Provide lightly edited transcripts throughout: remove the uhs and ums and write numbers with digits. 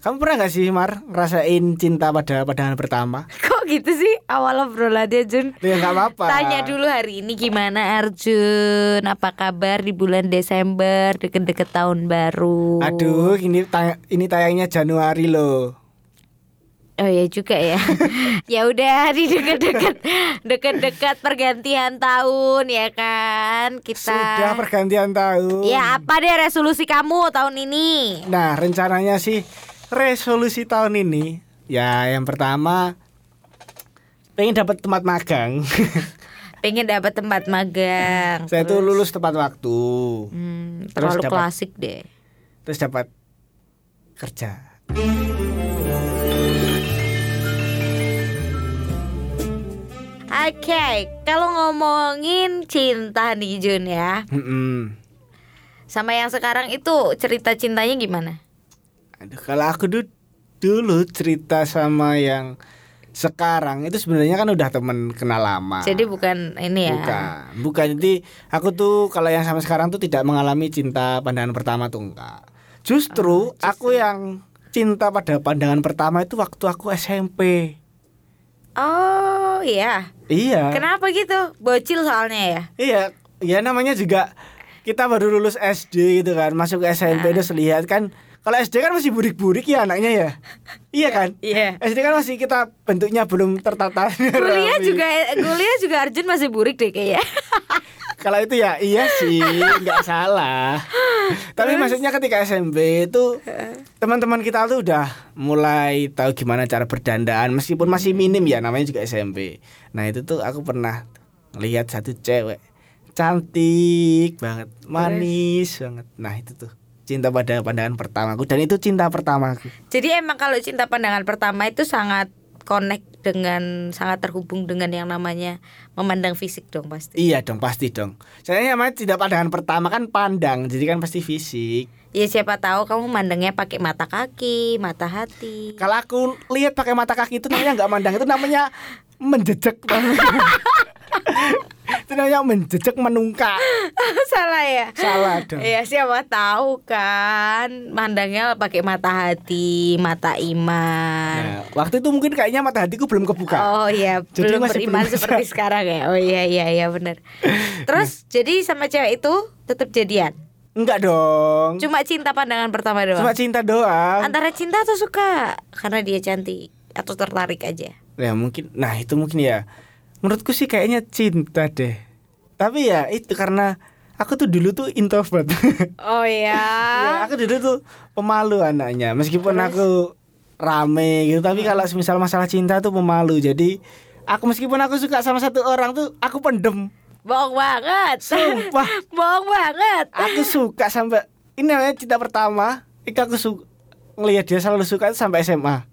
Kamu pernah gak sih, Mar, ngerasain cinta pada pandangan pertama? Kok gitu sih awal obrolannya, Jun? Ya gak apa-apa. Tanya dulu hari ini gimana, Arjun? Apa kabar di bulan Desember, deket-deket tahun baru? Aduh, ini tayangnya Januari loh. Oh ya juga ya. Ya udah, di dekat-dekat pergantian tahun ya kan kita. Sudah pergantian tahun. Ya apa deh resolusi kamu tahun ini? Nah, rencananya sih resolusi tahun ini ya yang pertama pengen dapat tempat magang. Pengen dapat tempat magang. Saya tuh lulus tepat waktu. Terlalu klasik deh. Terus dapat kerja. Oke, kalau ngomongin cinta nih Jun ya, sama yang sekarang itu cerita cintanya gimana? Aduh, kalau aku dulu cerita sama yang sekarang itu sebenarnya kan udah temen kenal lama. Jadi bukan ini ya? Bukan. Jadi aku tuh kalau yang sama sekarang tuh tidak mengalami cinta pandangan pertama tuh enggak. Justru aku yang cinta pada pandangan pertama itu waktu aku SMP. Oh iya. Iya. Kenapa gitu? Bocil soalnya ya. Iya. Ya namanya juga kita baru lulus SD gitu kan, masuk ke SMP terus lihat kan. Kalau SD kan masih burik-burik ya anaknya ya. Iya kan? Iya. SD kan masih kita bentuknya belum tertata. Kuliah juga Arjun masih burik deh kayaknya. Kalau itu ya iya sih, enggak salah. Tapi maksudnya ketika SMP itu teman-teman kita tuh udah mulai tahu gimana cara berdandan meskipun masih minim ya, namanya juga SMP. Nah, itu tuh aku pernah lihat satu cewek cantik banget, manis banget. Nah, itu tuh cinta pada pandangan pertamaku dan itu cinta pertamaku. Jadi emang kalau cinta pandangan pertama itu sangat connect dengan, sangat terhubung dengan yang namanya memandang fisik dong pasti. Iya dong, pasti dong. Soalnya namanya tidak pandangan pertama kan pandang, jadi kan pasti fisik. Ya siapa tahu kamu mandangnya pakai mata kaki, mata hati. Kalau aku lihat pakai mata kaki itu namanya nggak mandang, itu namanya menjejek. Itu namanya menjejek, menungka. Salah ya? Salah dong. Ya siapa tahu kan mandangnya pakai mata hati, mata iman. Ya, waktu itu mungkin kayaknya mata hatiku belum kebuka. Oh iya, jadi belum beriman seperti sekarang ya. Oh iya benar. Terus jadi sama cewek itu tetap jadian? Enggak dong. Cuma cinta pandangan pertama doang? Cuma cinta doang. Antara cinta atau suka? Karena dia cantik atau tertarik aja? Ya mungkin, nah itu mungkin ya. Menurutku sih kayaknya cinta deh. Tapi ya itu karena aku tuh dulu tuh introvert. Oh iya. Ya, aku dulu tuh pemalu anaknya. Meskipun aku rame gitu, tapi kalau misal masalah cinta tuh pemalu. Jadi aku meskipun aku suka sama satu orang tuh aku pendem. Bohong banget. Sumpah. Bohong banget. Aku suka sampai, ini namanya cinta pertama. Itu aku ngelihat dia selalu suka sampai SMA.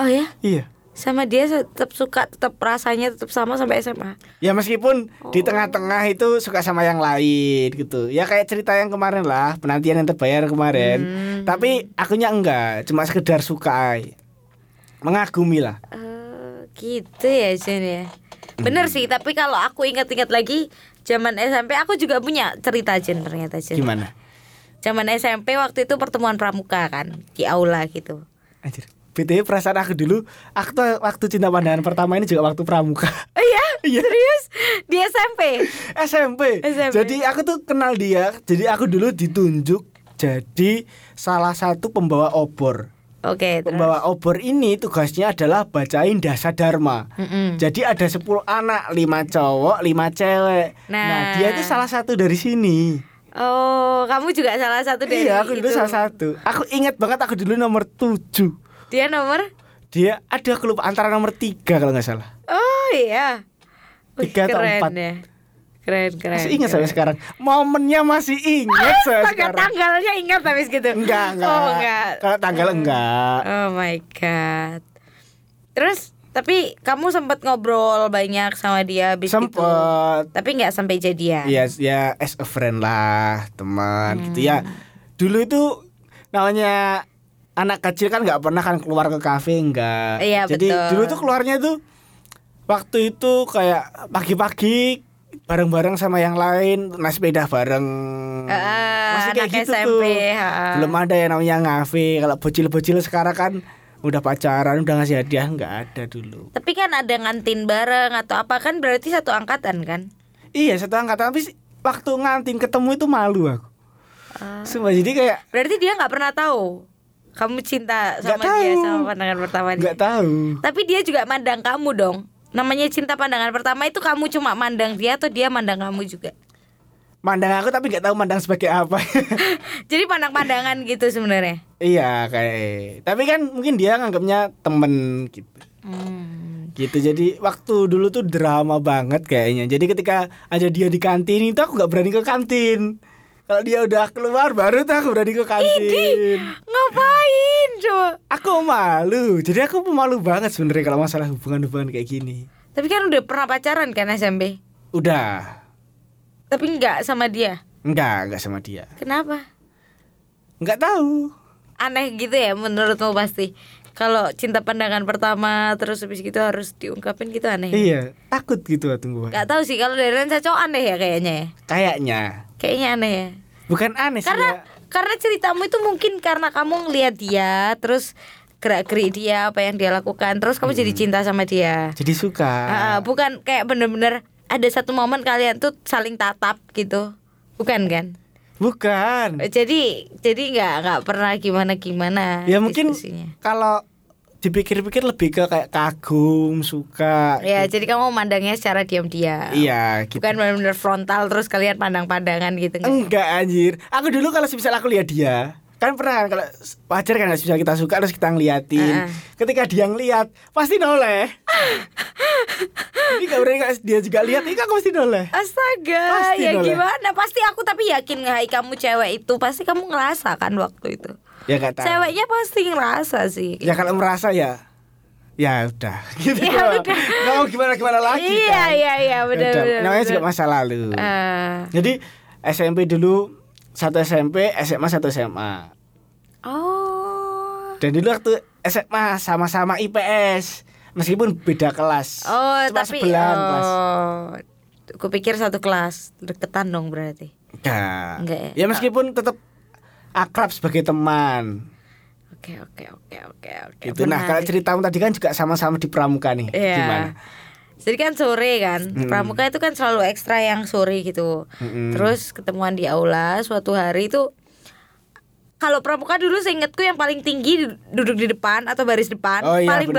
Oh ya? Iya. Sama dia tetap suka, tetap rasanya tetap sama sampai SMA. Ya meskipun di tengah-tengah itu suka sama yang lain gitu. Ya kayak cerita yang kemarin lah, penantian yang terbayar kemarin. Tapi akunya enggak, cuma sekedar suka, mengagumi lah. Gitu ya Jun ya. Bener sih, tapi kalau aku ingat-ingat lagi zaman SMP aku juga punya cerita Jun ternyata Jun. Gimana? Zaman SMP waktu itu pertemuan pramuka kan, di aula gitu. Anjir. BTW perasaan aku dulu, waktu cinta pandangan pertama ini juga waktu pramuka. Iya? Serius? Di SMP? SMP. Jadi aku tuh kenal dia. Jadi aku dulu ditunjuk jadi salah satu pembawa obor. Oke, terus. Pembawa obor ini tugasnya adalah bacain dasadarma. Jadi ada 10 anak, 5 cowok, 5 cewek. Nah dia itu salah satu dari sini. Oh, kamu juga salah satu dari itu? Iya, aku dulu salah satu. Aku ingat banget aku dulu nomor 7. Dia ada klub antara nomor 3 kalau gak salah. Oh iya. 3 atau 4 ya. Keren. Masih ingat sampai sekarang. Momennya masih ingat sampai sekarang. Tanggalnya ingat habis gitu? Enggak. Oh, enggak. Kalau tanggal enggak. Oh my god. Terus tapi kamu sempat ngobrol banyak sama dia habis itu. Tapi gak sampai jadian. Iya ya, as a friend lah, teman gitu ya. Dulu itu namanya anak kecil kan nggak pernah kan keluar ke kafe, enggak. Iya, jadi betul. Dulu tuh keluarnya tuh waktu itu kayak pagi-pagi bareng-bareng sama yang lain, naik sepeda bareng. Masih anak gitu SMP tuh. Belum ada yang namanya ngafe. Kalau bocil-bocil sekarang kan udah pacaran, udah ngasih hadiah, nggak ada dulu. Tapi kan ada ngantin bareng atau apa kan, berarti satu angkatan kan? Iya, satu angkatan. Tapi waktu ngantin ketemu itu malu aku. Sumpah, jadi kayak berarti dia nggak pernah tahu kamu cinta sama dia, sama pandangan pertama dia. Nggak tahu. Tapi dia juga mandang kamu dong. Namanya cinta pandangan pertama itu kamu cuma mandang dia atau dia mandang kamu juga? Mandang aku tapi nggak tahu mandang sebagai apa. Jadi pandang-pandangan gitu sebenarnya. Iya kayak. Tapi kan mungkin dia nganggapnya temen gitu. Gitu, jadi waktu dulu tuh drama banget kayaknya. Jadi ketika ada dia di kantin itu aku nggak berani ke kantin. Kalau dia udah keluar baru tuh aku berani ke kantin. Idi, ngapain coba? Aku malu. Jadi aku pemalu banget sebenarnya kalau masalah hubungan-hubungan kayak gini. Tapi kan udah pernah pacaran kan SMP? Udah. Tapi enggak sama dia? Enggak sama dia. Kenapa? Enggak tahu. Aneh gitu ya menurutmu pasti. Kalau cinta pandangan pertama terus habis gitu harus diungkapin gitu aneh. Iya, takut gitu tunggu. Enggak tahu sih kalau dari Rensa cowok aneh ya kayaknya. Kayaknya aneh ya. Bukan aneh sih. Karena ceritamu itu mungkin karena kamu ngelihat dia terus gerak-gerik dia apa yang dia lakukan terus kamu jadi cinta sama dia. Jadi suka. Bukan kayak bener-bener ada satu momen kalian tuh saling tatap gitu, bukan kan? Bukan. Jadi nggak pernah gimana. Ya mungkin kalau dipikir-pikir lebih ke kayak kagum, suka. Ya gitu. Jadi kamu mandangnya secara diam-diam. Iya. Gitu. Bukan benar-benar frontal terus kalian pandang-pandangan gitu. Enggak anjir. Aku dulu kalau misalnya aku lihat dia, kan pernah kan kalau pacar kan nggak bisa kita suka terus kita ngeliatin. Ketika dia ngeliat pasti noleh. Ini gak berani dia juga lihat, ini aku pasti noleh. Astaga, pasti ya noleh. Gimana? Pasti aku tapi yakin nggak, kamu cewek itu pasti kamu ngerasa kan waktu itu. Ya nggak tahu. Ceweknya pasti ngerasa sih. Ya kalau merasa ya udah. Gitu ya udah. Nggak mau gimana lagi kan. Iya benar. Namanya juga masa lalu. Jadi SMP dulu satu SMP, SMA satu SMA. Oh. Dan dulu waktu SMA sama-sama IPS. Meskipun beda kelas. Oh, cuma tapi sebelahan kelas. Kupikir satu kelas, deketan dong berarti. Enggak. Ya meskipun tetap akrab sebagai teman. Oke. Gitu. Nah, kalau ceritamu tadi kan juga sama-sama di pramuka nih. Yeah. Gimana? Jadi kan sore kan. Pramuka itu kan selalu ekstra yang sore gitu. Terus ketemuan di aula suatu hari itu. Kalau pramuka dulu seingatku yang paling tinggi duduk di depan atau baris depan, paling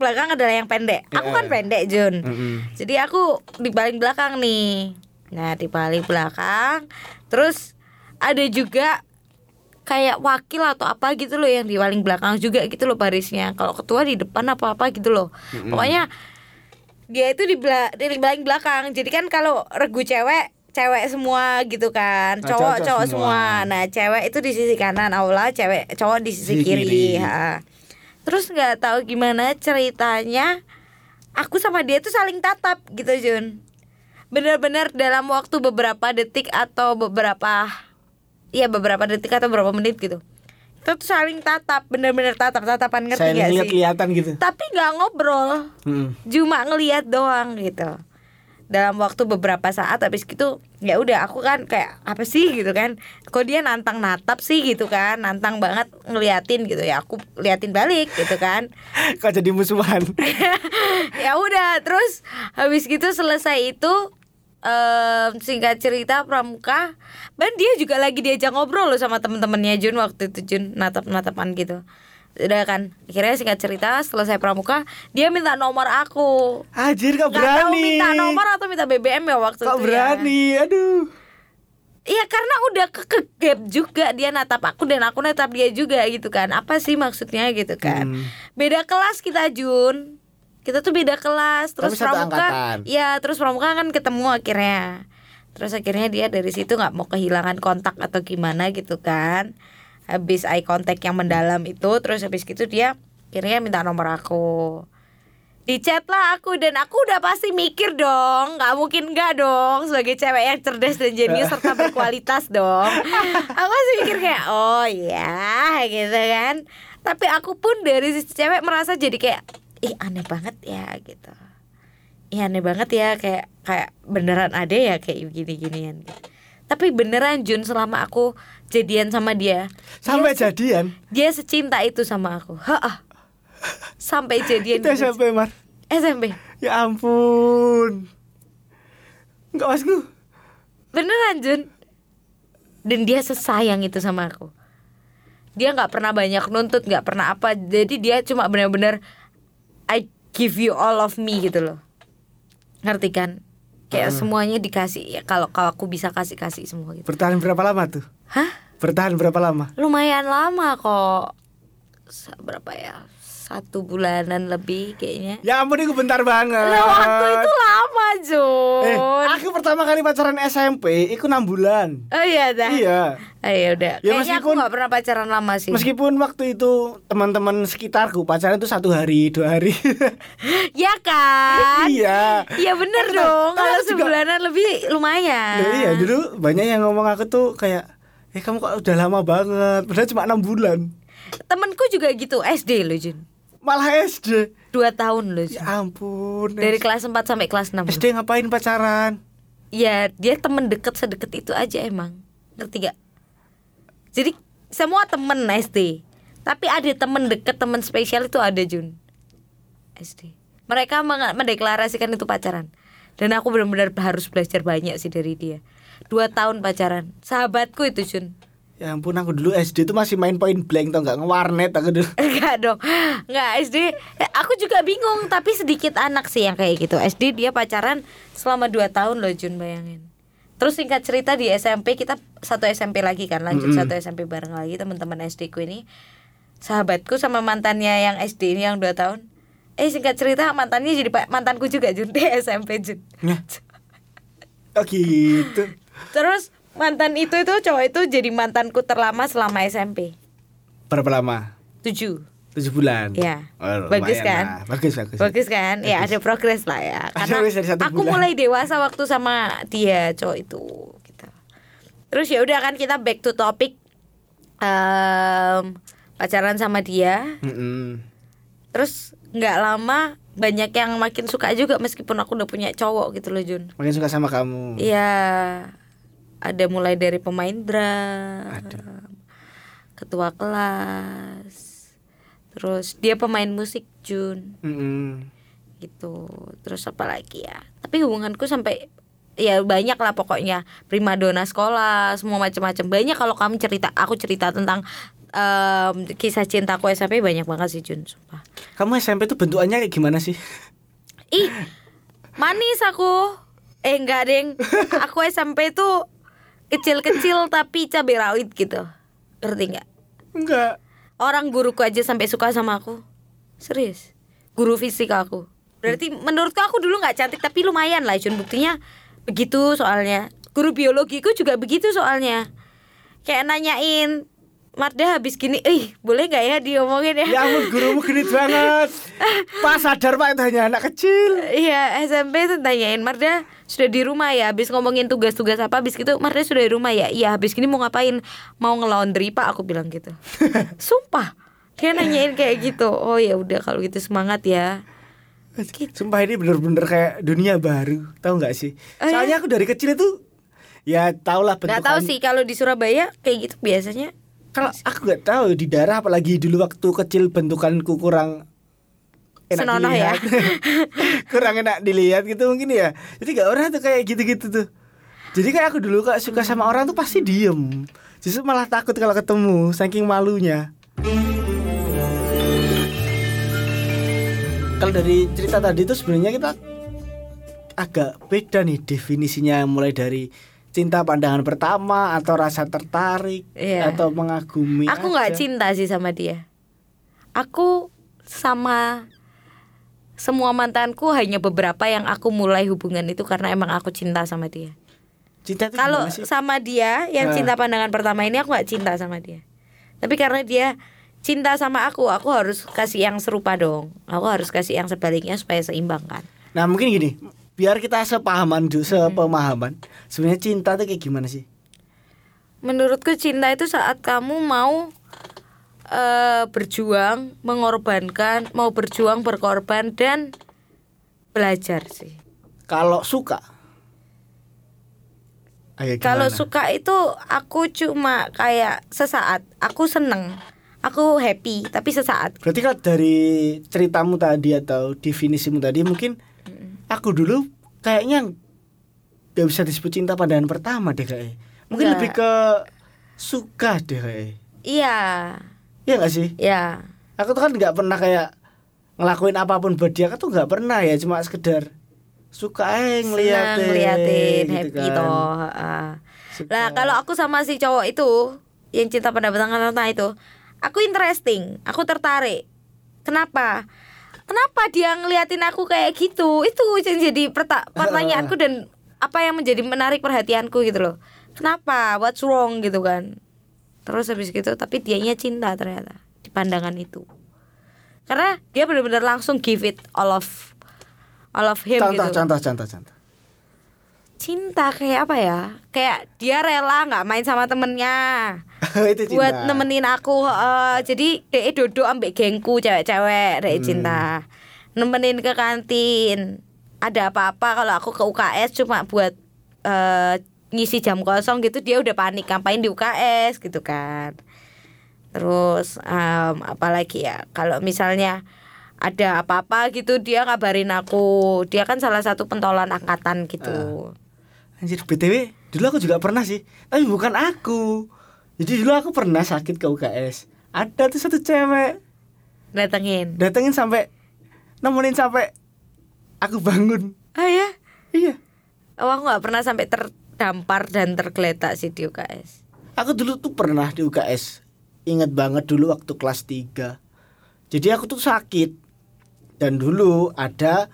belakang adalah yang pendek. Yeah. Aku kan pendek, Jun. Jadi aku di paling belakang nih. Nah, di paling belakang terus ada juga kayak wakil atau apa gitu loh yang di paling belakang juga gitu loh barisnya. Kalau ketua di depan apa-apa gitu loh. Pokoknya dia itu di paling belakang. Jadi kan kalau regu cewek semua gitu kan, cowok semua. Nah cewek itu di sisi kanan aula, cewek cowok di sisi kiri. Terus nggak tahu gimana ceritanya aku sama dia tuh saling tatap gitu, Jun. Bener-bener dalam waktu beberapa menit gitu kita tuh saling tatap, bener-bener tatap-tatapan, ngerti nggak sih? Kelihatan gitu. Tapi nggak ngobrol, cuma ngelihat doang gitu. Dalam waktu beberapa saat habis gitu ya udah aku kan kayak apa sih gitu kan, kok dia nantang natap sih gitu kan, nantang banget ngeliatin gitu ya, aku liatin balik gitu kan. Kok jadi musuhan? Ya udah terus habis gitu selesai itu singkat cerita pramuka, dan dia juga lagi diajak ngobrol loh sama temen-temennya Jun waktu itu, Jun natap-natapan gitu. Udah kan, akhirnya singkat cerita selesai pramuka dia minta nomor aku. Anjir, gak berani. Gak tahu minta nomor atau minta BBM ya waktu itu. Gak berani ya. Aduh. Iya karena udah kegap juga, dia natap aku dan aku natap dia juga gitu kan. Apa sih maksudnya gitu kan. Beda kelas kita, Jun. Kita tuh beda kelas. Terus pramuka ya, terus pramuka kan ketemu akhirnya. Terus akhirnya dia dari situ gak mau kehilangan kontak atau gimana gitu kan. Habis eye contact yang mendalam itu, terus habis gitu dia akhirnya minta nomor aku. Di chat lah aku, dan aku udah pasti mikir dong, gak mungkin gak dong, sebagai cewek yang cerdas dan jenius serta berkualitas dong. Aku pasti mikir kayak oh ya gitu kan. Tapi aku pun dari sisi cewek merasa jadi kayak ih aneh banget ya gitu. Ih aneh banget ya kayak beneran ada ya kayak gini-ginian. Tapi beneran Jun, selama aku jadian sama dia. Sampai dia jadian? Dia secinta itu sama aku. Ha-ah. Sampai jadian. Itu SMP, Mar? SMP. Ya ampun. Enggak masku. Beneran, Jun. Dan dia sesayang itu sama aku. Dia gak pernah banyak nuntut, gak pernah apa. Jadi dia cuma benar-benar I give you all of me gitu loh. Ngerti kan? Kayak semuanya dikasih ya, kalau aku bisa kasih semua gitu. Bertahan berapa lama tuh? Hah? Bertahan berapa lama? Lumayan lama kok. Berapa ya? 1 bulanan lebih kayaknya. Ya ampun, itu bentar banget. Nah, waktu itu lama, Jun. Aku pertama kali pacaran SMP, itu 6 bulan. Oh iya dah. Iya. Ayo udah. Ya, kayaknya meskipun, aku gak pernah pacaran lama sih. Meskipun waktu itu teman-teman sekitarku pacaran itu 1 hari, 2 hari. Ya kan? Iya. Iya bener dong. Kalau 1 bulanan lebih lumayan. Nah, iya, dulu banyak yang ngomong aku tuh kayak, kamu kok udah lama banget. Padahal cuma 6 bulan. Temenku juga gitu, SD loh, Jun. Malah SD 2 tahun loh, Jun. Ya ampun. Dari kelas 4 sampai kelas 6 SD loh. Ngapain pacaran? Ya dia temen deket, sedeket itu aja emang. Ngerti gak? Jadi semua temen SD. Tapi ada temen deket, temen spesial itu ada, Jun. SD. Mereka mendeklarasikan itu pacaran. Dan aku benar-benar harus belajar banyak sih dari dia. 2 tahun pacaran. Sahabatku itu, Jun. Ya ampun, aku dulu SD tuh masih main point blank tau gak, ngewarnet aku dulu. Enggak dong, enggak SD. Aku juga bingung, tapi sedikit anak sih yang kayak gitu. SD dia pacaran selama 2 tahun loh, Jun, bayangin. Terus singkat cerita di SMP, kita satu SMP lagi kan, lanjut satu SMP bareng lagi. Teman-teman SD ku ini, sahabatku sama mantannya yang SD ini yang 2 tahun. Singkat cerita mantannya jadi mantanku juga, Jun, di SMP, Jun. Oh gitu. Terus mantan itu cowok itu jadi mantanku terlama selama SMP. Berapa lama? 7 bulan. Ya. Oh, bagus kan? Lah. Bagus kan? Bagus. Ya ada progres lah ya. Karena aku mulai dewasa waktu sama dia, cowok itu. Gitu. Terus ya udah kan kita back to topic pacaran sama dia. Terus nggak lama banyak yang makin suka juga meskipun aku udah punya cowok gitu loh, Jun. Makin suka sama kamu. Iya. Ada mulai dari pemain drum, ketua kelas, terus dia pemain musik, Jun, gitu. Terus apa lagi ya? Tapi hubunganku sampai ya banyak lah pokoknya. Primadona sekolah, semua macam-macam. Banyak kalau kamu cerita, aku cerita tentang kisah cintaku SMP banyak banget sih, Jun, sumpah. Kamu SMP tuh bentukannya kayak gimana sih? Ih, manis aku. Enggak deng, aku SMP tuh kecil-kecil tapi cabai rawit gitu. Ngerti gak? Enggak. Orang guruku aja sampai suka sama aku. Serius. Guru fisika aku. Berarti menurutku aku dulu gak cantik tapi lumayan lah, Jun. Buktinya begitu soalnya. Guru biologiku juga begitu soalnya. Kayak nanyain, Marda habis gini, boleh gak ya diomongin ya? Ya ampun, gurumu genit banget. Pas sadar Pak, itu hanya anak kecil. Iya, SMP itu tanyain, Marda sudah di rumah ya? Habis ngomongin tugas-tugas apa, habis gitu, Marda sudah di rumah ya? Iya, habis gini mau ngapain? Mau ngelondri Pak, aku bilang gitu. Sumpah, dia nanyain kayak gitu. Oh ya udah kalau gitu semangat ya. Gitu. Sumpah ini bener-bener kayak dunia baru, tahu gak sih? Soalnya aku dari kecil itu, ya tau lah bentukan. Gak tahu sih, kalau di Surabaya kayak gitu biasanya. Kalau aku nggak tahu di daerah, apalagi dulu waktu kecil bentukanku kurang enak senonoh dilihat, ya? Kurang enak dilihat gitu mungkin ya. Jadi nggak, orang tuh kayak gitu-gitu tuh. Jadi kayak aku dulu kalau suka sama orang tuh pasti diem. Justru malah takut kalau ketemu, saking malunya. Kalau dari cerita tadi tuh sebenarnya kita agak beda nih definisinya, mulai dari cinta pandangan pertama atau rasa tertarik atau mengagumi. Aku nggak cinta sih sama dia. Aku sama semua mantanku hanya beberapa yang aku mulai hubungan itu karena emang aku cinta sama dia. Cinta itu kalau sama dia yang cinta pandangan pertama ini aku nggak cinta sama dia. Tapi karena dia cinta sama aku harus kasih yang serupa dong. Aku harus kasih yang sebaliknya supaya seimbang kan. Nah mungkin gini, biar kita sepemahaman. Sebenarnya cinta tuh kayak gimana sih? Menurutku cinta itu saat kamu mau berjuang, mengorbankan, mau berjuang, berkorban, dan belajar sih. Kalau suka? Kalau suka itu aku cuma kayak sesaat, aku seneng, aku happy, tapi sesaat. Berarti kan dari ceritamu tadi atau definisimu tadi mungkin aku dulu kayaknya gak bisa disebut cinta pandangan pertama deh kayaknya. Mungkin lebih ke suka deh kayaknya. Iya. Iya gak sih? Iya. Aku tuh kan gak pernah kayak ngelakuin apapun buat dia, aku tuh gak pernah ya, cuma sekedar suka ngeliatin, senang ngeliatin gitu happy kan. Toh nah kalau aku sama si cowok itu yang cinta pandangan pertama itu, aku interesting, aku tertarik. Kenapa? Kenapa dia ngeliatin aku kayak gitu? Itu yang jadi pertanyaanku dan apa yang menjadi menarik perhatianku gitu loh. Kenapa? What's wrong gitu kan. Terus habis gitu, tapi dianya cinta ternyata di pandangan itu. Karena dia benar-benar langsung give it all of him. Contoh. Cinta kayak apa ya? Kayak dia rela nggak main sama temennya itu buat cinta. Nemenin aku. Jadi dia duduk ambek gengku cewek-cewek, dia cinta. Nemenin ke kantin. Ada apa-apa kalau aku ke UKS cuma buat ngisi jam kosong gitu, dia udah panik ngapain di UKS gitu kan. Terus apalagi ya? Kalau misalnya ada apa-apa gitu dia ngabarin aku. Dia kan salah satu pentolan angkatan gitu. Anjir, BTW dulu aku juga pernah sih, tapi bukan aku. Jadi dulu aku pernah sakit ke UKS. Ada tuh satu cewek datengin sampai nemenin sampai aku bangun. Ah ya? Iya. Oh, aku gak pernah sampai terdampar dan tergeletak sih di UKS. Aku dulu tuh pernah di UKS. Ingat banget dulu waktu kelas 3. Jadi aku tuh sakit. Dan dulu ada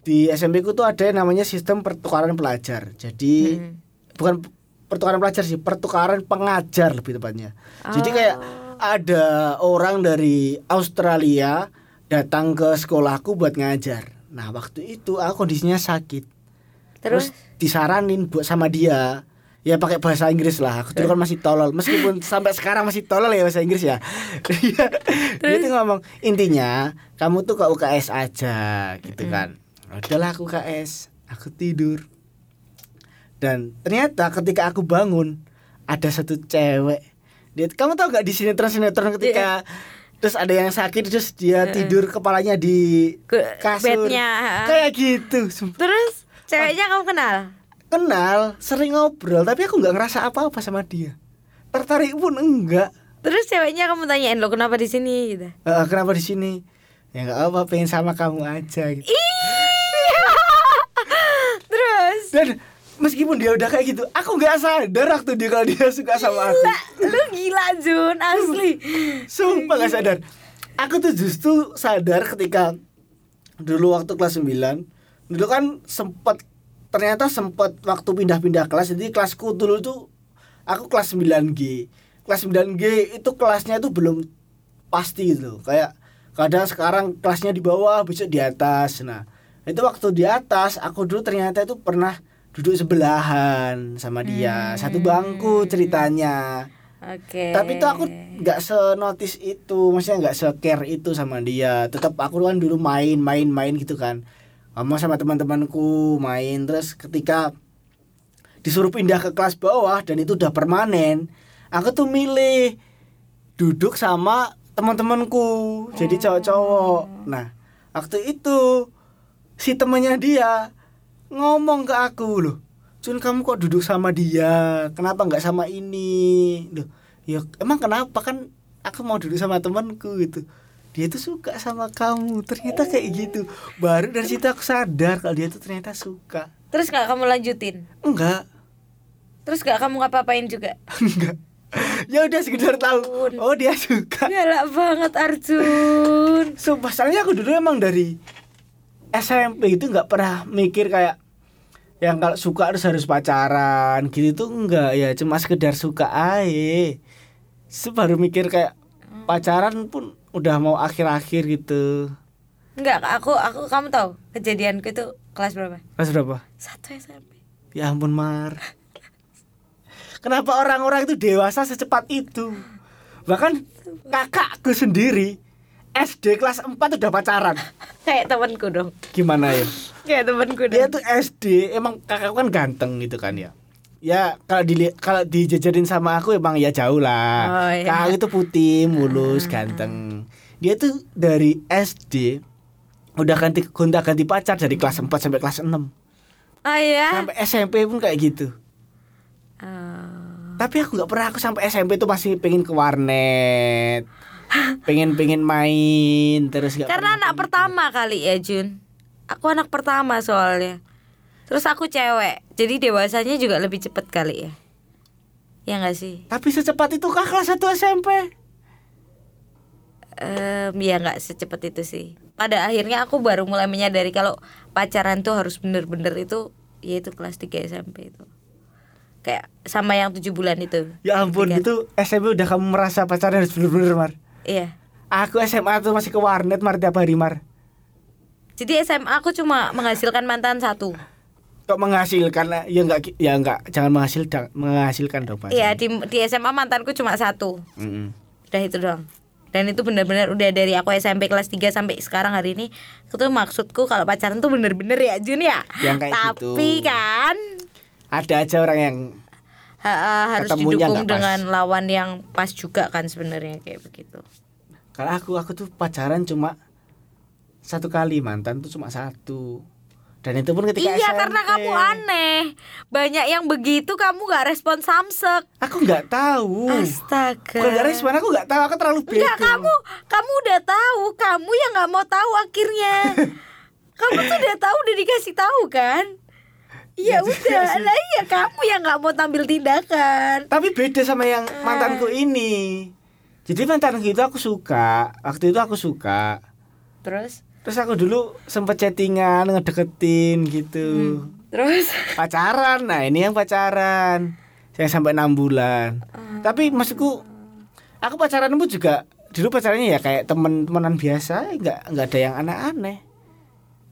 di SMP ku tuh ada yang namanya sistem pertukaran pelajar. Jadi bukan pertukaran pelajar sih, pertukaran pengajar lebih tepatnya. Jadi kayak ada orang dari Australia datang ke sekolahku buat ngajar. Nah waktu itu aku kondisinya sakit. Terus disaranin buat sama dia. Ya pakai bahasa Inggris lah. Aku dulu kan masih tolol. Meskipun sampai sekarang masih tolol ya bahasa Inggris ya. Dia tuh ngomong, intinya kamu tuh ke UKS aja gitu kan. Udahlah aku UKS, aku tidur. Dan ternyata ketika aku bangun ada satu cewek. Dia, kamu tau gak di sinetron-sinetron ketika terus ada yang sakit terus dia tidur kepalanya di kasur. Bednya. Kayak gitu. Terus ceweknya kamu kenal, sering ngobrol, tapi aku nggak ngerasa apa-apa sama dia, tertarik pun enggak. Terus ceweknya kamu tanyain, lo kenapa di sini gitu? Kenapa di sini? Ya nggak apa, pengen sama kamu aja gitu. Terus? Dan meskipun dia udah kayak gitu, aku nggak sadar waktu dia kalau dia suka sama aku. Lu gila Jun, asli. Sumpah nggak sadar. Aku tuh justru sadar ketika dulu waktu kelas 9, dulu kan ternyata sempat waktu pindah-pindah kelas. Jadi kelasku dulu tuh aku kelas 9G. Kelas 9G itu kelasnya itu belum pasti gitu. Kayak kadang sekarang kelasnya di bawah, besok di atas. Nah, itu waktu di atas aku dulu ternyata itu pernah duduk sebelahan sama dia, satu bangku ceritanya. Oke. Okay. Tapi itu aku enggak senotis itu, maksudnya enggak se-care itu sama dia. Tetap aku kan dulu main gitu kan. Sama teman-temanku main. Terus ketika disuruh pindah ke kelas bawah dan itu udah permanen, aku tuh milih duduk sama teman-temanku, jadi cowok-cowok. Nah waktu itu si temennya dia ngomong ke aku, loh Jun, kamu kok duduk sama dia, kenapa gak sama ini? Loh, ya emang kenapa, kan aku mau duduk sama temanku gitu. Dia tuh suka sama kamu, ternyata kayak gitu. Baru dari situ aku sadar kalau dia tuh ternyata suka. Terus gak kamu lanjutin? Enggak. Terus gak kamu ngapa-ngapain juga? Enggak. Ya udah sekedar tahu. Oh dia suka. Galak banget Arjun. So pasalnya aku dulu emang dari SMP itu gak pernah mikir kayak yang kalau suka harus pacaran gitu tuh enggak ya. Cuma sekedar suka aja. So baru mikir kayak pacaran pun udah mau akhir-akhir gitu. Enggak, aku kamu tahu kejadianku itu kelas berapa? Kelas berapa? 1 SMP. Ya ampun Mar. Kenapa orang-orang itu dewasa secepat itu? Bahkan kakakku sendiri SD kelas 4 udah pacaran. Kayak temanku dong. Gimana ya? Kayak temanku dong. Dia tuh SD, emang kakakku kan ganteng gitu kan ya. Ya kalau dijajarin sama aku emang ya jauh lah. Oh, iya. Kak itu putih, mulus, ganteng. Dia tuh dari SD udah gonta-ganti pacar dari kelas 4 sampai kelas 6. Oh iya. Sampai SMP pun kayak gitu. Tapi aku enggak pernah, aku sampai SMP tuh masih pengen ke warnet. pengen main terus. Karena anak pertama kali ya, Jun. Aku anak pertama soalnya. Terus aku cewek, jadi dewasanya juga lebih cepat kali ya. Ya gak sih? Tapi secepat itu kah kelas 1 SMP? Ya gak secepat itu sih. Pada akhirnya aku baru mulai menyadari kalau pacaran tuh harus bener-bener itu, ya itu kelas 3 SMP itu. Kayak sama yang 7 bulan itu. Ya ampun, itu SMP udah kamu merasa pacaran harus bener-bener, Mar. Iya. Aku SMA tuh masih ke warnet, Mar, tiap hari, Mar. Jadi SMA aku cuma menghasilkan mantan satu. Kok menghasilkan? Ya enggak, jangan menghasilkan dong Pak. Iya, di SMA mantanku cuma satu. Udah itu doang. Dan itu benar-benar udah dari aku SMP kelas 3 sampai sekarang hari ini. Itu maksudku kalau pacaran tuh bener-bener ya Jun ya. Yang kayak tapi gitu. Kan ada aja orang yang harus didukung dengan lawan yang pas juga kan sebenarnya kayak begitu. Kalau aku tuh pacaran cuma satu kali, mantan tuh cuma satu. Dan itu pun ketika iya SMP. Karena kamu aneh, banyak yang begitu kamu gak respon samsek. Aku gak tahu. Astaga. Bukan gak respon, aku gak tahu, aku terlalu bego. Enggak, kamu udah tahu, kamu yang gak mau tahu akhirnya. Kamu tuh udah tahu, udah dikasih tahu kan? Ya udah, lah iya kamu yang gak mau tampil tindakan. Tapi beda sama yang mantanku ini. Jadi mantanku itu aku suka, waktu itu aku suka. Terus aku dulu sempet chattingan, ngedeketin gitu. Terus pacaran. Nah, ini yang pacaran. Yang sampai 6 bulan. Tapi maksudku aku pacaran pun juga dulu pacarannya ya kayak temen-temenan biasa, enggak ada yang aneh-aneh.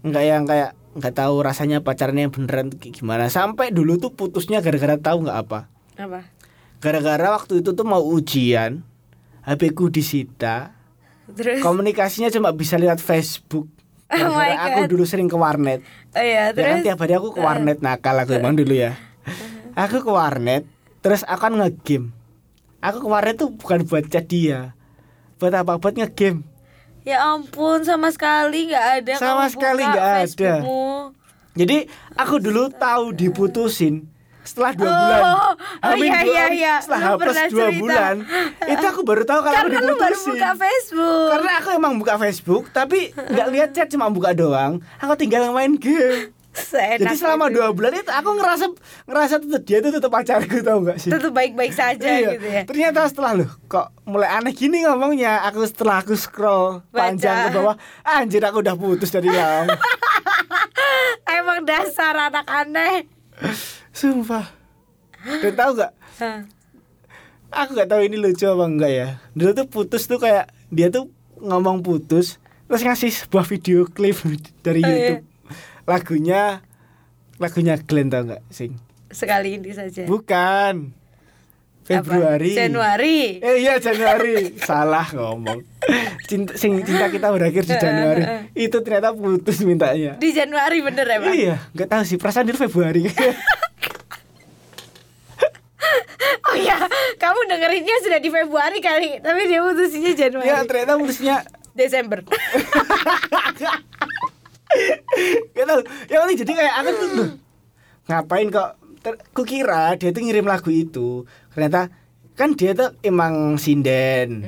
Enggak yang kayak enggak tahu rasanya pacarannya beneran gimana. Sampai dulu tuh putusnya gara-gara tahu enggak apa? Apa? Gara-gara waktu itu tuh mau ujian, HP-ku disita. Terus? Komunikasinya cuma bisa lihat Facebook. Karena aku dulu sering ke warnet. Oh iya, terus. Ya kan tiap hari aku ke warnet, nakal aku emang dulu ya. Aku ke warnet, terus aku kan nge-game. Aku ke warnet tuh bukan buat chat dia. Buat apa? Buat nge-game. Ya ampun, sama sekali enggak ada. Sama sekali enggak ada. Jadi aku dulu tahu diputusin setelah 2 bulan. Iya. Setelah plus 2 bulan itu aku baru tahu kalau diputusin. Karena lu baru buka Facebook. Karena aku emang buka Facebook, tapi enggak lihat chat, cuma buka doang. Aku tinggal main game. Jadi selama 2 bulan itu aku ngerasa dia itu tetap pacarku, tau enggak sih? Tetap baik-baik saja gitu ya. Ternyata setelah kok mulai aneh gini ngomongnya. Setelah aku scroll panjang ke bawah, anjir aku udah putus dari lama. Emang dasar anak aneh. Sumpah. Dan tahu gak? Aku gak tahu ini lucu apa enggak ya. Dulu tuh putus tuh kayak dia tuh ngomong putus terus ngasih sebuah video klip dari YouTube. Iya. Lagunya Glenn, tau gak sing? Sekali ini saja. Bukan. Februari. Apa? Januari. Iya Januari. Salah ngomong. Cinta kita berakhir di Januari. Itu ternyata putus mintanya. Di Januari bener ya, Pak? Iya, enggak tahu sih, perasaan dulu Februari. Oh ya, kamu dengerinnya sudah di Februari kali, tapi dia putusnya Januari. Ya, ternyata putusnya Desember. Gitu. Ya udah jadi kayak aku tuh ngapain kok kukira dia tuh ngirim lagu itu. Ternyata kan dia tuh emang sinden,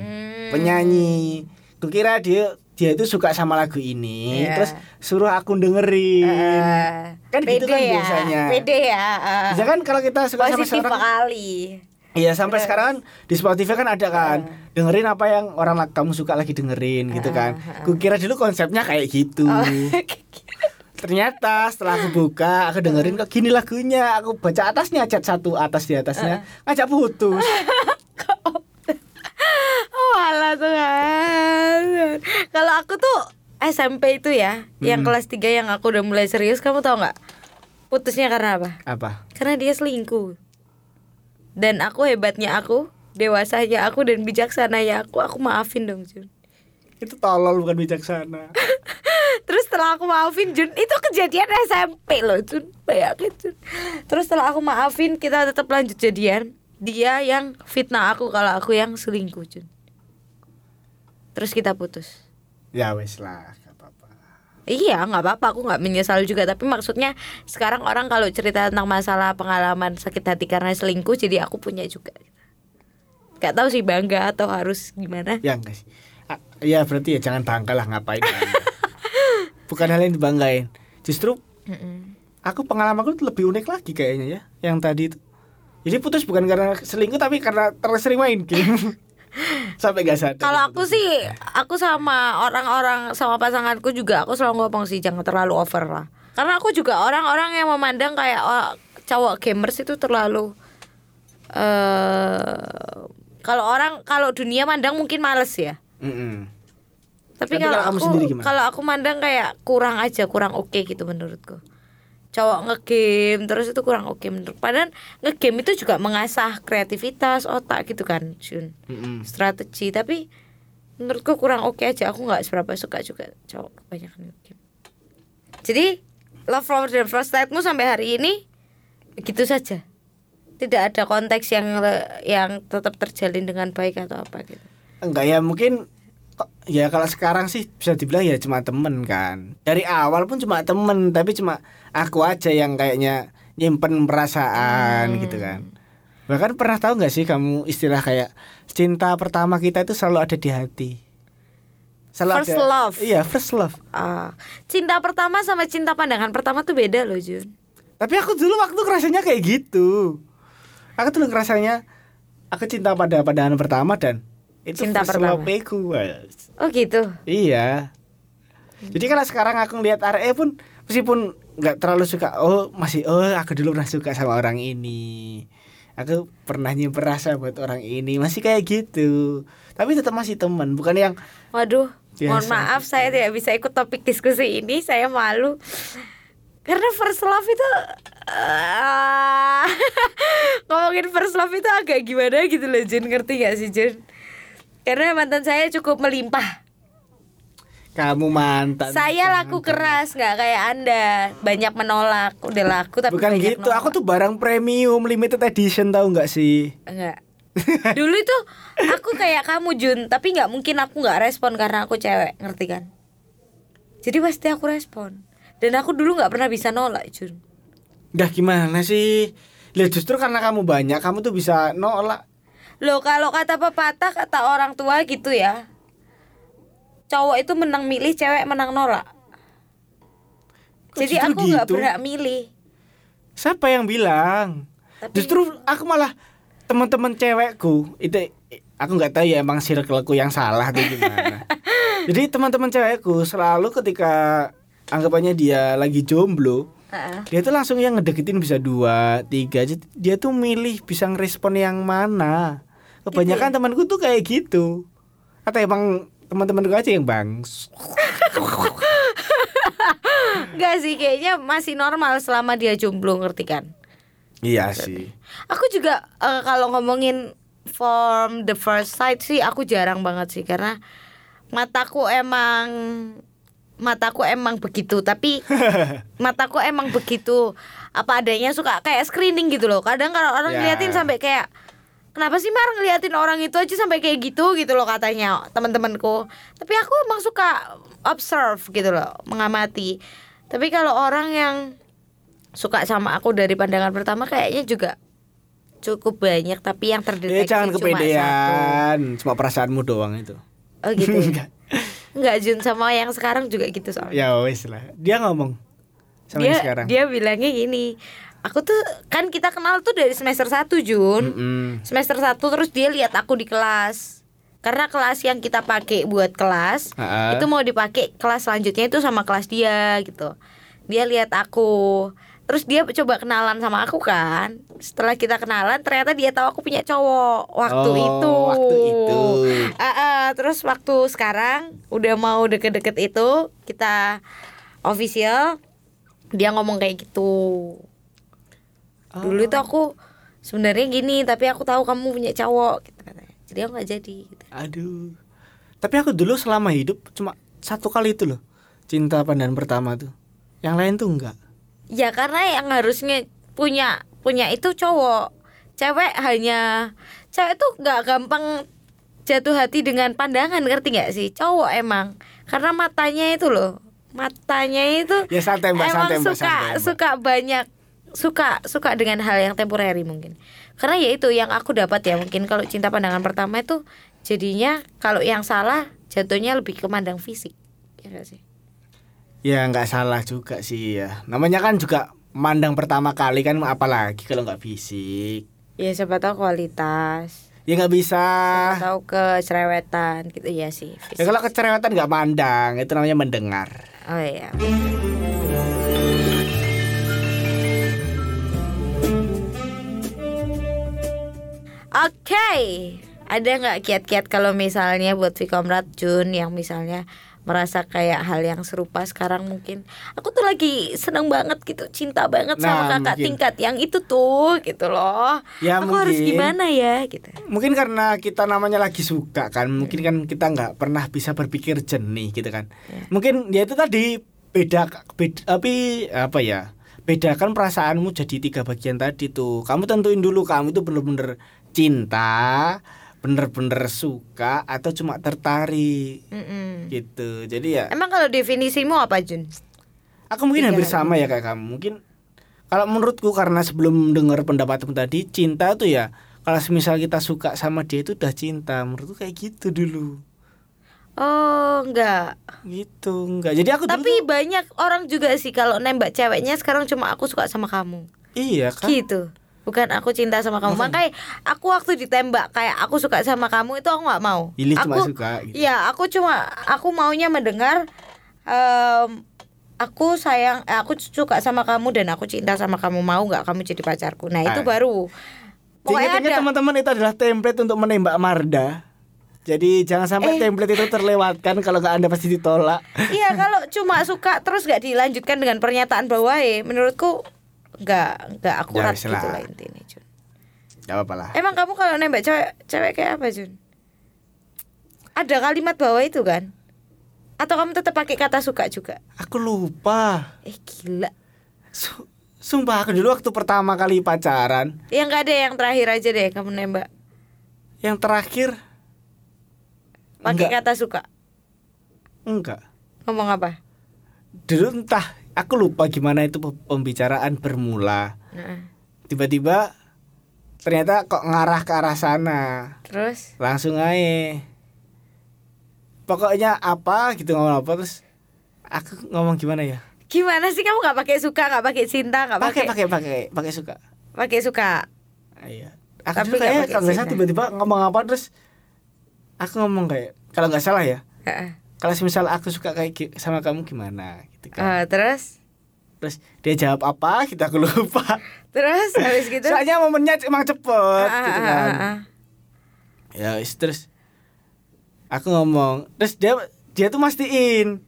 penyanyi. Kukira dia itu suka sama lagu ini, terus suruh aku dengerin. Kan gitu kan ya, biasanya. Beda ya. Bisa kan kalau kita suka sama seorang. Kali. Iya, sampai sekarang di Spotify kan ada kan. Dengerin apa yang orang kamu suka lagi dengerin gitu kan. Kukira dulu konsepnya kayak gitu. Ternyata setelah aku buka, aku dengerin kok gini lagunya. Aku baca atasnya, chat satu atas di atasnya, ngajak putus. Walah Tuhan. Kalau aku tuh SMP itu ya, yang kelas 3 yang aku udah mulai serius, kamu tau gak? Putusnya karena apa? Apa? Karena dia selingkuh. Dan aku hebatnya aku, dewasanya aku, dan bijaksana ya aku maafin dong Jun. Itu tolol bukan bijaksana. Terus setelah aku maafin Jun, itu kejadian SMP loh Jun, bayangin Jun. Terus setelah aku maafin, kita tetap lanjut jadian. Dia yang fitnah aku kalau aku yang selingkuh Jun. Terus kita putus. Ya wes lah, gak apa-apa. Iya gak apa-apa, aku gak menyesal juga. Tapi maksudnya sekarang orang kalau cerita tentang masalah pengalaman sakit hati karena selingkuh, jadi aku punya juga. Gak tahu sih bangga atau harus gimana. Ya enggak sih. Ya berarti ya jangan bangga lah, ngapain. Bukan hal yang dibanggain. Justru aku pengalamanku lebih unik lagi kayaknya ya, yang tadi itu. Jadi putus bukan karena selingkuh, tapi karena tersering main game. Sampai gak sadar. Kalau aku sih, aku sama orang-orang, sama pasanganku juga, aku selalu ngomong sih jangan terlalu over lah. Karena aku juga orang-orang yang memandang kayak cowok gamers itu terlalu kalau orang, kalau dunia mandang mungkin males ya. Tapi kalau aku mandang kayak kurang aja, kurang oke gitu menurutku. Cowok ngegame terus itu kurang oke menurut. Padahal ngegame itu juga mengasah kreativitas otak gitu kan Jun, strategi. Tapi menurutku kurang oke aja. Aku nggak seberapa suka juga cowok kebanyakan ngegame. Jadi love from the first sightmu sampai hari ini begitu saja. Tidak ada konteks yang tetap terjalin dengan baik atau apa gitu. Enggak ya, mungkin ya kalau sekarang sih bisa dibilang ya cuma temen kan. Dari awal pun cuma temen, tapi cuma aku aja yang kayaknya nyimpen perasaan gitu kan. Bahkan pernah tahu gak sih kamu istilah kayak cinta pertama kita itu selalu ada di hati. Selalu first ada, love. Iya, first love. Cinta pertama sama cinta pandangan pertama tuh beda loh Jun. Tapi aku dulu waktu rasanya kayak gitu. Aku tuh rasanya aku cinta pada pandangan pertama dan itu cinta pertama. Oh gitu. Iya. Jadi kalau sekarang aku ngelihat RE pun meskipun enggak terlalu suka, aku dulu pernah suka sama orang ini. Aku pernah nyimpen rasa buat orang ini, masih kayak gitu. Tapi tetap masih teman, bukan yang waduh, mohon maaf gitu. Saya tidak bisa ikut topik diskusi ini, saya malu. Karena first love itu ngomongin first love itu agak gimana gitu loh Jun, ngerti gak sih Jun? Karena mantan saya cukup melimpah. Kamu mantan saya laku keras, gak kayak Anda banyak menolak, udah laku tapi bukan gitu, nolak. Aku tuh barang premium limited edition, tahu gak sih? Enggak. Dulu itu aku kayak kamu Jun, tapi gak mungkin aku gak respon karena aku cewek, ngerti kan? Jadi pasti aku respon. Dan aku dulu gak pernah bisa nolak Jun. Dah gimana sih? Lihat justru karena kamu banyak, kamu tuh bisa nolak. Loh kalau kata pepatah, kata orang tua gitu ya, cowok itu menang milih, cewek menang nolak. Kok jadi aku gitu? Gak berhak milih. Siapa yang bilang? Tapi justru aku malah teman-teman cewekku itu, aku gak tahu ya emang circleku yang salah tuh gimana. Jadi teman-teman cewekku selalu ketika anggapannya dia lagi jomblo, dia tuh langsung yang ngedeketin bisa 2, 3. Dia tuh milih bisa ngerespon yang mana. Kebanyakan gitu ya? Temanku tuh kayak gitu. Atau emang teman-teman gue aja yang bangs. Enggak sih, kayaknya masih normal selama dia jomblo, ngerti kan? Iya sih. Aku juga kalau ngomongin from the first sight sih aku jarang banget sih. Karena mataku emang begitu, tapi mataku emang begitu apa adanya, suka kayak screening gitu loh. Kadang kalau orang ngeliatin sampai kayak kenapa sih Mar ngeliatin orang itu aja sampai kayak gitu loh katanya teman-temanku. Tapi aku emang suka observe gitu loh, mengamati. Tapi kalau orang yang suka sama aku dari pandangan pertama kayaknya juga cukup banyak, tapi yang terdeteksi jangan kepedean, cuma perasaanmu doang itu. Oh gitu ya? Enggak Jun, sama yang sekarang juga gitu soalnya. Ya wes lah. Dia ngomong sama yang sekarang. Dia bilangnya gini, aku tuh kan kita kenal tuh dari semester 1 Jun. Semester 1 terus dia lihat aku di kelas. Karena kelas yang kita pakai buat kelas itu mau dipakai kelas selanjutnya itu sama kelas dia gitu. Dia lihat aku. Terus dia coba kenalan sama aku kan. Setelah kita kenalan ternyata dia tahu aku punya cowok waktu itu. Terus waktu sekarang udah mau deket-deket itu kita official, dia ngomong kayak gitu. Dulu itu aku sebenarnya gini, tapi aku tahu kamu punya cowok gitu katanya. Jadi aku gak jadi gitu. Aduh. Tapi aku dulu selama hidup cuma satu kali itu loh. cinta pandangan pertama tuh. Yang lain tuh enggak. Ya karena yang harusnya punya itu cowok. Cewek tuh enggak gampang jatuh hati dengan pandangan, ngerti enggak sih? Cowok emang karena matanya itu loh. Matanya itu ya, suka dengan hal yang temporary mungkin. Karena ya itu yang aku dapat ya, mungkin kalau cinta pandangan pertama itu jadinya kalau yang salah jatuhnya lebih ke mandang fisik. Ya enggak sih? Ya enggak salah juga sih ya. Namanya kan juga mandang pertama kali kan, apalagi kalau enggak fisik. Ya siapa tahu kualitas. Ya enggak bisa. Siapa tahu kecerewetan gitu ya sih. Fisik. Ya kalau kecerewetan enggak mandang, itu namanya mendengar. Oh iya. Oke, ada nggak kiat-kiat kalau misalnya buat Fikomrad Jun yang misalnya merasa kayak hal yang serupa sekarang mungkin? Aku tuh lagi seneng banget gitu, cinta banget sama kakak mungkin tingkat yang itu tuh gitu loh. Ya, aku mungkin harus gimana ya gitu. Mungkin karena kita namanya lagi suka kan, mungkin kan kita nggak pernah bisa berpikir jernih gitu kan. Ya. Mungkin dia itu tadi beda tapi apa ya? Bedakan perasaanmu jadi 3 bagian tadi tuh. Kamu tentuin dulu kamu itu bener-bener cinta, bener-bener suka, atau cuma tertarik. Gitu. Jadi ya. Emang kalau definisimu apa, Jun? Aku mungkin hampir sama ya kayak kamu. Mungkin kalau menurutku, karena sebelum dengar pendapatmu tadi, cinta tuh ya kalau semisal kita suka sama dia itu udah cinta. Menurutku kayak gitu dulu. Oh enggak. Gitu enggak. Jadi aku tapi dulu banyak orang juga sih kalau nembak ceweknya sekarang cuma aku suka sama kamu. Iya kan? Gitu. Bukan aku cinta sama kamu. Makanya aku waktu ditembak kayak aku suka sama kamu itu aku nggak mau. Ini cuma suka. Gitu. Ya aku maunya mendengar. Aku suka sama kamu dan aku cinta sama kamu, mau nggak kamu jadi pacarku? Nah itu baru. Ingat-ingat teman-teman, itu adalah template untuk menembak Marda. Jadi jangan sampai template itu terlewatkan, kalau nggak Anda pasti ditolak. Iya, kalau cuma suka terus nggak dilanjutkan dengan pernyataan bahwa menurutku nggak akurat gitu lah intinya, Jun. Nggak apa-apa lah. Emang kamu kalau nembak cewek kayak apa, Jun? Ada kalimat bawah itu kan? Atau kamu tetap pakai kata suka juga? Aku lupa. Gila. Sumpah aku dulu waktu pertama kali pacaran. Yang nggak ada, yang terakhir aja deh kamu nembak. Yang terakhir pakai kata suka? Enggak. Ngomong apa? Dulu entah, aku lupa gimana itu pembicaraan bermula. Tiba-tiba ternyata kok ngarah ke arah sana. Terus? Langsung aja. Pokoknya apa gitu, ngomong apa, terus aku ngomong gimana ya? Gimana sih kamu nggak pakai suka, nggak pakai cinta, nggak pakai? Pakai suka. Pakai suka. Iya. Aku tuh kayak kalau nggak salah tiba-tiba ngomong apa terus. Aku ngomong kayak kalau nggak salah ya, kalau misal aku suka kayak sama kamu gimana gitu kan. Terus dia jawab apa kita aku lupa. Terus habis gitu. Soalnya momennya emang cepet gitu kan. Ya terus aku ngomong, terus dia tuh mastiin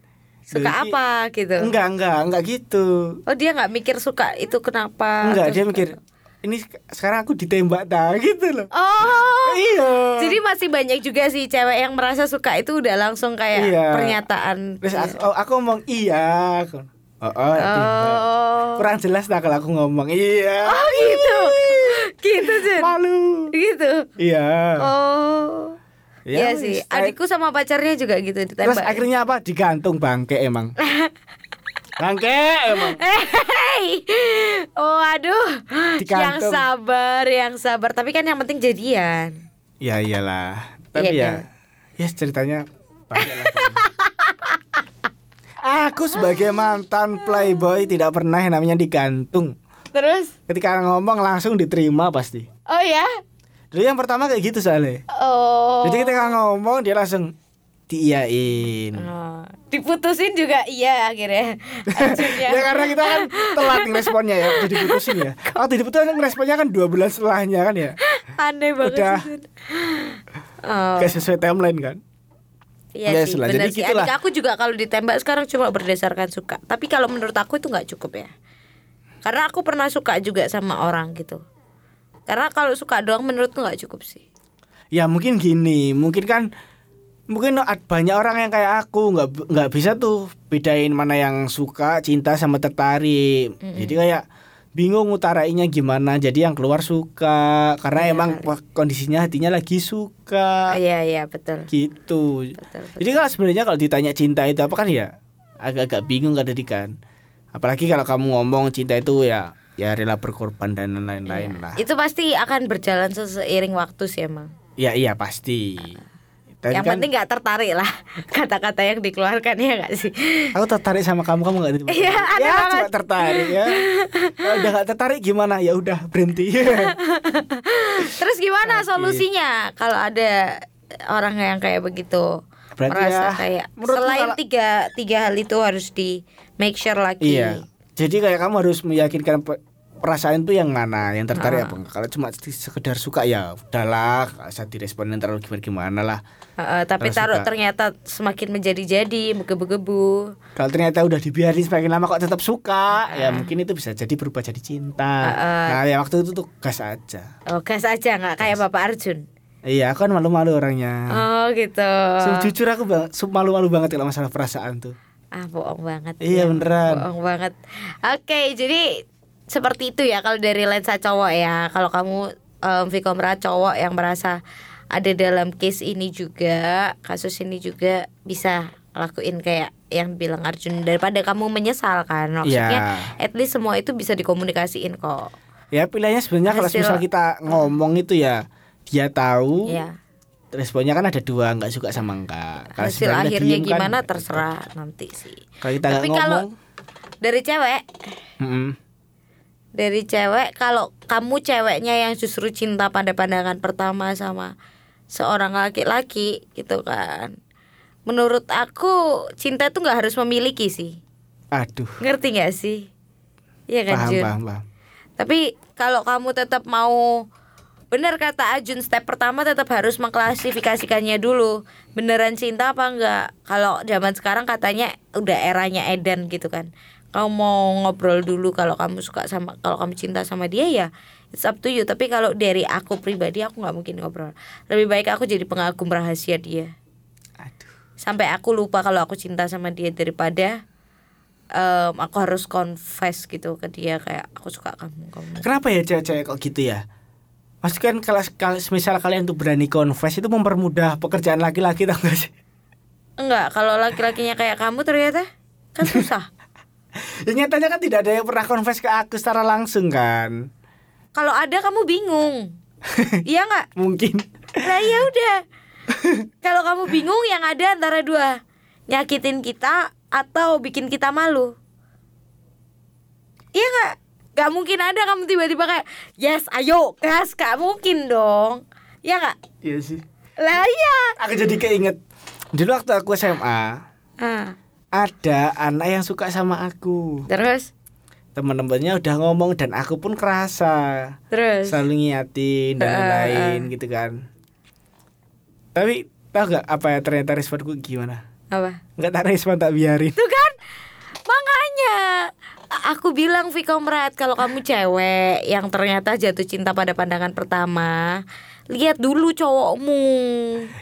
suka apa gitu. Enggak gitu. Oh dia nggak mikir suka itu kenapa? Enggak, dia mikir ini sekarang aku ditembak dah gitu loh. Oh iya. Jadi masih banyak juga sih cewek yang merasa suka itu udah langsung kayak pernyataan. Terus aku ngomong iya. Kurang jelas lah kalau aku ngomong iya. Oh gitu. Gitu Jun. Malu. Gitu. Iya. Oh. Iya sih. Adikku sama pacarnya juga gitu ditembak. Terus akhirnya apa? Digantung, bangke emang. Bangke emang. Oh aduh, yang sabar, tapi kan yang penting jadian. Ya iyalah. Tapi ya ceritanya banyak. Aku sebagai mantan playboy tidak pernah yang namanya digantung. Terus? Ketika ngomong langsung diterima pasti. Oh ya? Dulu yang pertama kayak gitu soalnya. Oh. Jadi ketika ngomong dia langsung diiyain. Oh. Diputusin juga iya akhirnya. Ya karena kita kan telat responnya ya. Jadi diputusin ya. Diputusin responnya kan 2 bulan setelahnya kan ya. Aneh banget. Udah. Gak sesuai timeline kan. Iya sih benar sih. Gitu adik aku juga kalau ditembak sekarang cuma berdasarkan suka. Tapi kalau menurut aku itu gak cukup ya. Karena aku pernah suka juga sama orang gitu. Karena kalau suka doang menurutku gak cukup sih. Ya mungkin gini. Mungkin kan mungkin banyak orang yang kayak aku nggak bisa tuh bedain mana yang suka, cinta sama tertarik. Mm-hmm. Jadi kayak bingung ngutarainnya gimana. Jadi yang keluar suka karena ya, emang kondisinya hatinya lagi suka. Iya iya betul. Gitu. Betul, betul. Jadi kalau sebenarnya kalau ditanya cinta itu apa kan ya agak-agak bingung kan tadi kan. Apalagi kalau kamu ngomong cinta itu ya rela berkorban dan lain-lain ya. Lah. Itu pasti akan berjalan seiring waktu sih emang. Iya iya pasti. Tadi yang kan, penting gak tertarik lah kata-kata yang dikeluarkan ya gak sih. Aku tertarik sama kamu gak tertarik. Iya ya, cuma tertarik ya. Kalau udah gak tertarik gimana? Ya udah berhenti. Terus gimana solusinya kalau ada orang yang kayak begitu? Berarti merasa ya, kayak selain kalau tiga hal itu harus di make sure lagi. Iya. Jadi kayak kamu harus meyakinkan perasaan tuh yang mana, yang tertarik apa enggak. Kalau cuma sekedar suka ya udahlah, saya diresponin terlalu gimana lah. Tapi taruh ternyata semakin menjadi-jadi, menggebu-gebu. Kalau ternyata udah dibiarin semakin lama kok tetap suka, ya mungkin itu bisa jadi berubah jadi cinta. Nah, ya waktu itu tuh gas aja. Oh, gas aja enggak kayak Bapak Arjun. Iya, aku kan malu-malu orangnya. Oh, gitu. Jujur aku malu-malu banget kalau masalah perasaan tuh. Ah, bohong banget. Iya, ya, beneran. Bohong banget. Oke, jadi seperti itu ya kalau dari lensa cowok ya. Kalau kamu Fikomrade cowok yang merasa ada dalam case ini juga, kasus ini juga bisa lakuin kayak yang bilang Arjun, daripada kamu menyesal kan. Maksudnya at least semua itu bisa dikomunikasiin kok. Ya pilihannya sebenarnya kalau misal kita ngomong itu ya dia tahu. Iya. Responnya kan ada dua, nggak suka sama enggak. Kalau hasil akhirnya gimana kan, terserah nanti sih. Kalau kita tapi kalau dari cewek. Dari cewek, kalau kamu ceweknya yang justru cinta pada pandangan pertama sama seorang laki-laki gitu kan. Menurut aku cinta itu gak harus memiliki sih. Aduh. Ngerti gak sih? Iya kan Jun? Paham. Tapi kalau kamu tetap mau, bener kata Ajun, step pertama tetap harus mengklasifikasikannya dulu. Beneran cinta apa enggak. Kalau zaman sekarang katanya udah eranya Eden gitu kan. Kamu mau ngobrol dulu kalau kamu suka sama, kalau kamu cinta sama dia ya it's up to you. Tapi kalau dari aku pribadi aku nggak mungkin ngobrol. Lebih baik aku jadi pengagum rahasia dia. Aduh. Sampai aku lupa kalau aku cinta sama dia daripada aku harus confess gitu ke dia kayak aku suka kamu. Kenapa ya cewek-cewek kok gitu ya? Maksudnya kan kalau misal kalian tuh berani confess itu mempermudah pekerjaan laki-laki tau nggak sih? Enggak, kalau laki-lakinya kayak kamu ternyata kan susah. Ya nyatanya kan tidak ada yang pernah confess ke aku secara langsung kan. Kalau ada kamu bingung. Iya gak? Mungkin. Nah ya udah. Kalau kamu bingung yang ada antara dua, nyakitin kita atau bikin kita malu. Iya gak? Gak mungkin ada kamu tiba-tiba kayak yes ayo gas, gak mungkin dong. Iya gak? Iya sih. Lah iya. Aku jadi keinget dulu waktu aku SMA. Ada anak yang suka sama aku. Terus? Teman-temannya udah ngomong dan aku pun kerasa. Terus? Selalu ngiatin dan lain-lain gitu kan. Tapi tau gak apa ya ternyata responku gimana? Apa? Gak tak respon, tak biarin. Tuh kan? Makanya aku bilang Fikomrade, kalau kamu cewek yang ternyata jatuh cinta pada pandangan pertama, lihat dulu cowokmu.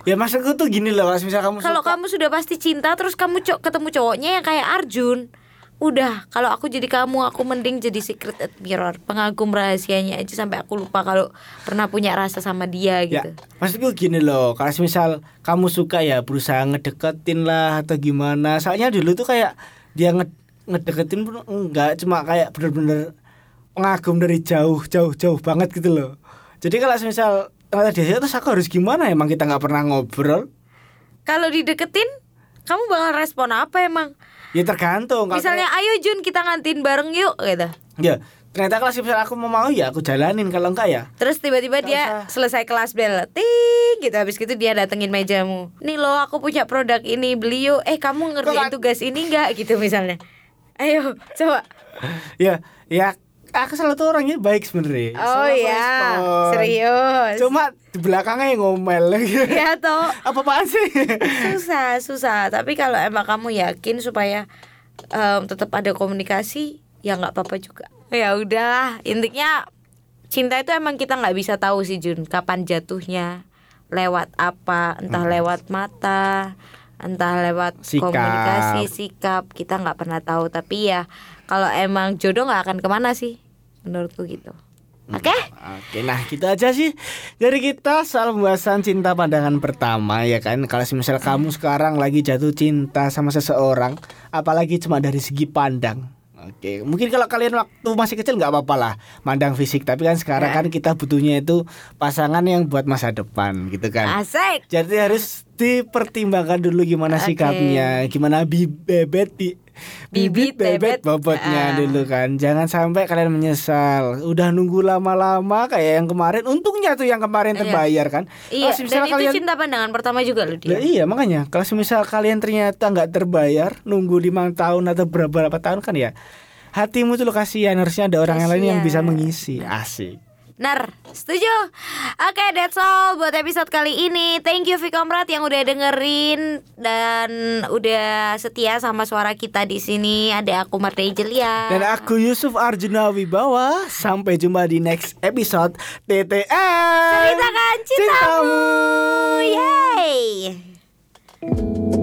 Ya maksudku tuh gini loh, misal kamu kalau kamu sudah pasti cinta terus kamu ketemu cowoknya yang kayak Arjun, udah kalau aku jadi kamu aku mending jadi secret admirer, pengagum rahasianya aja sampai aku lupa kalau pernah punya rasa sama dia gitu. Ya, maksudku gini loh, kalau misal kamu suka ya berusaha ngedeketin lah atau gimana. Soalnya dulu tuh kayak dia ngedeketin pun enggak, cuma kayak bener-bener pengagum dari jauh banget gitu loh. Jadi kalau misal ternyata dia terus aku harus gimana, emang kita gak pernah ngobrol? Kalau dideketin kamu bakal respon apa emang? Ya tergantung. Misalnya ayo Jun kita ngantin bareng yuk gitu. Ya ternyata kelas misal aku mau ya aku jalanin, kalau enggak ya. Terus tiba-tiba dia selesai kelas bel ting gitu, habis gitu dia datengin mejamu. Nih loh aku punya produk ini, beli yuk. Kamu ngerjain tugas ini enggak gitu misalnya. Ayo coba. Ya aku selalu tuh orangnya baik sebenarnya. Oh iya, serius. Cuma belakangnya yang ngomel. Iya toh. Apa-apaan sih? Susah. Tapi kalau emang kamu yakin supaya tetap ada komunikasi, ya nggak apa-apa juga. Ya udahlah. Intinya cinta itu emang kita nggak bisa tahu sih Jun, kapan jatuhnya, lewat apa, entah lewat mata, entah lewat sikap, komunikasi, sikap, kita nggak pernah tahu. Tapi ya kalau emang jodoh nggak akan kemana sih, menurutku gitu. Oke? Oke, nah gitu aja sih dari kita soal pembahasan cinta pandangan pertama, ya kan. Kalau misal kamu sekarang lagi jatuh cinta sama seseorang, apalagi cuma dari segi pandang. Oke, mungkin kalau kalian waktu masih kecil nggak apa-apa lah mandang fisik, tapi kan sekarang kan kita butuhnya itu pasangan yang buat masa depan gitu kan. Asik. Jadi harus dipertimbangkan dulu gimana sikapnya, gimana bibit bebet bobotnya dulu kan. Jangan sampai kalian menyesal udah nunggu lama-lama kayak yang kemarin. Untungnya tuh yang kemarin terbayar kan. Iya. Dan kalian, itu cinta pandangan pertama juga loh dia. Iya, makanya kalau misal kalian ternyata nggak terbayar, nunggu 5 tahun atau berapa tahun kan ya, hatimu tuh lo kasihan, harusnya ada orang yang lain yang bisa mengisi. Asik. Benar, setuju. Oke, that's all buat episode kali ini. Thank you Fikomrad yang udah dengerin dan udah setia sama suara kita di sini. Ada aku Marde Jelia dan aku Yusuf Arjuna Wibawa. Sampai jumpa di next episode TTM. Ceritakan cintamu. Yay.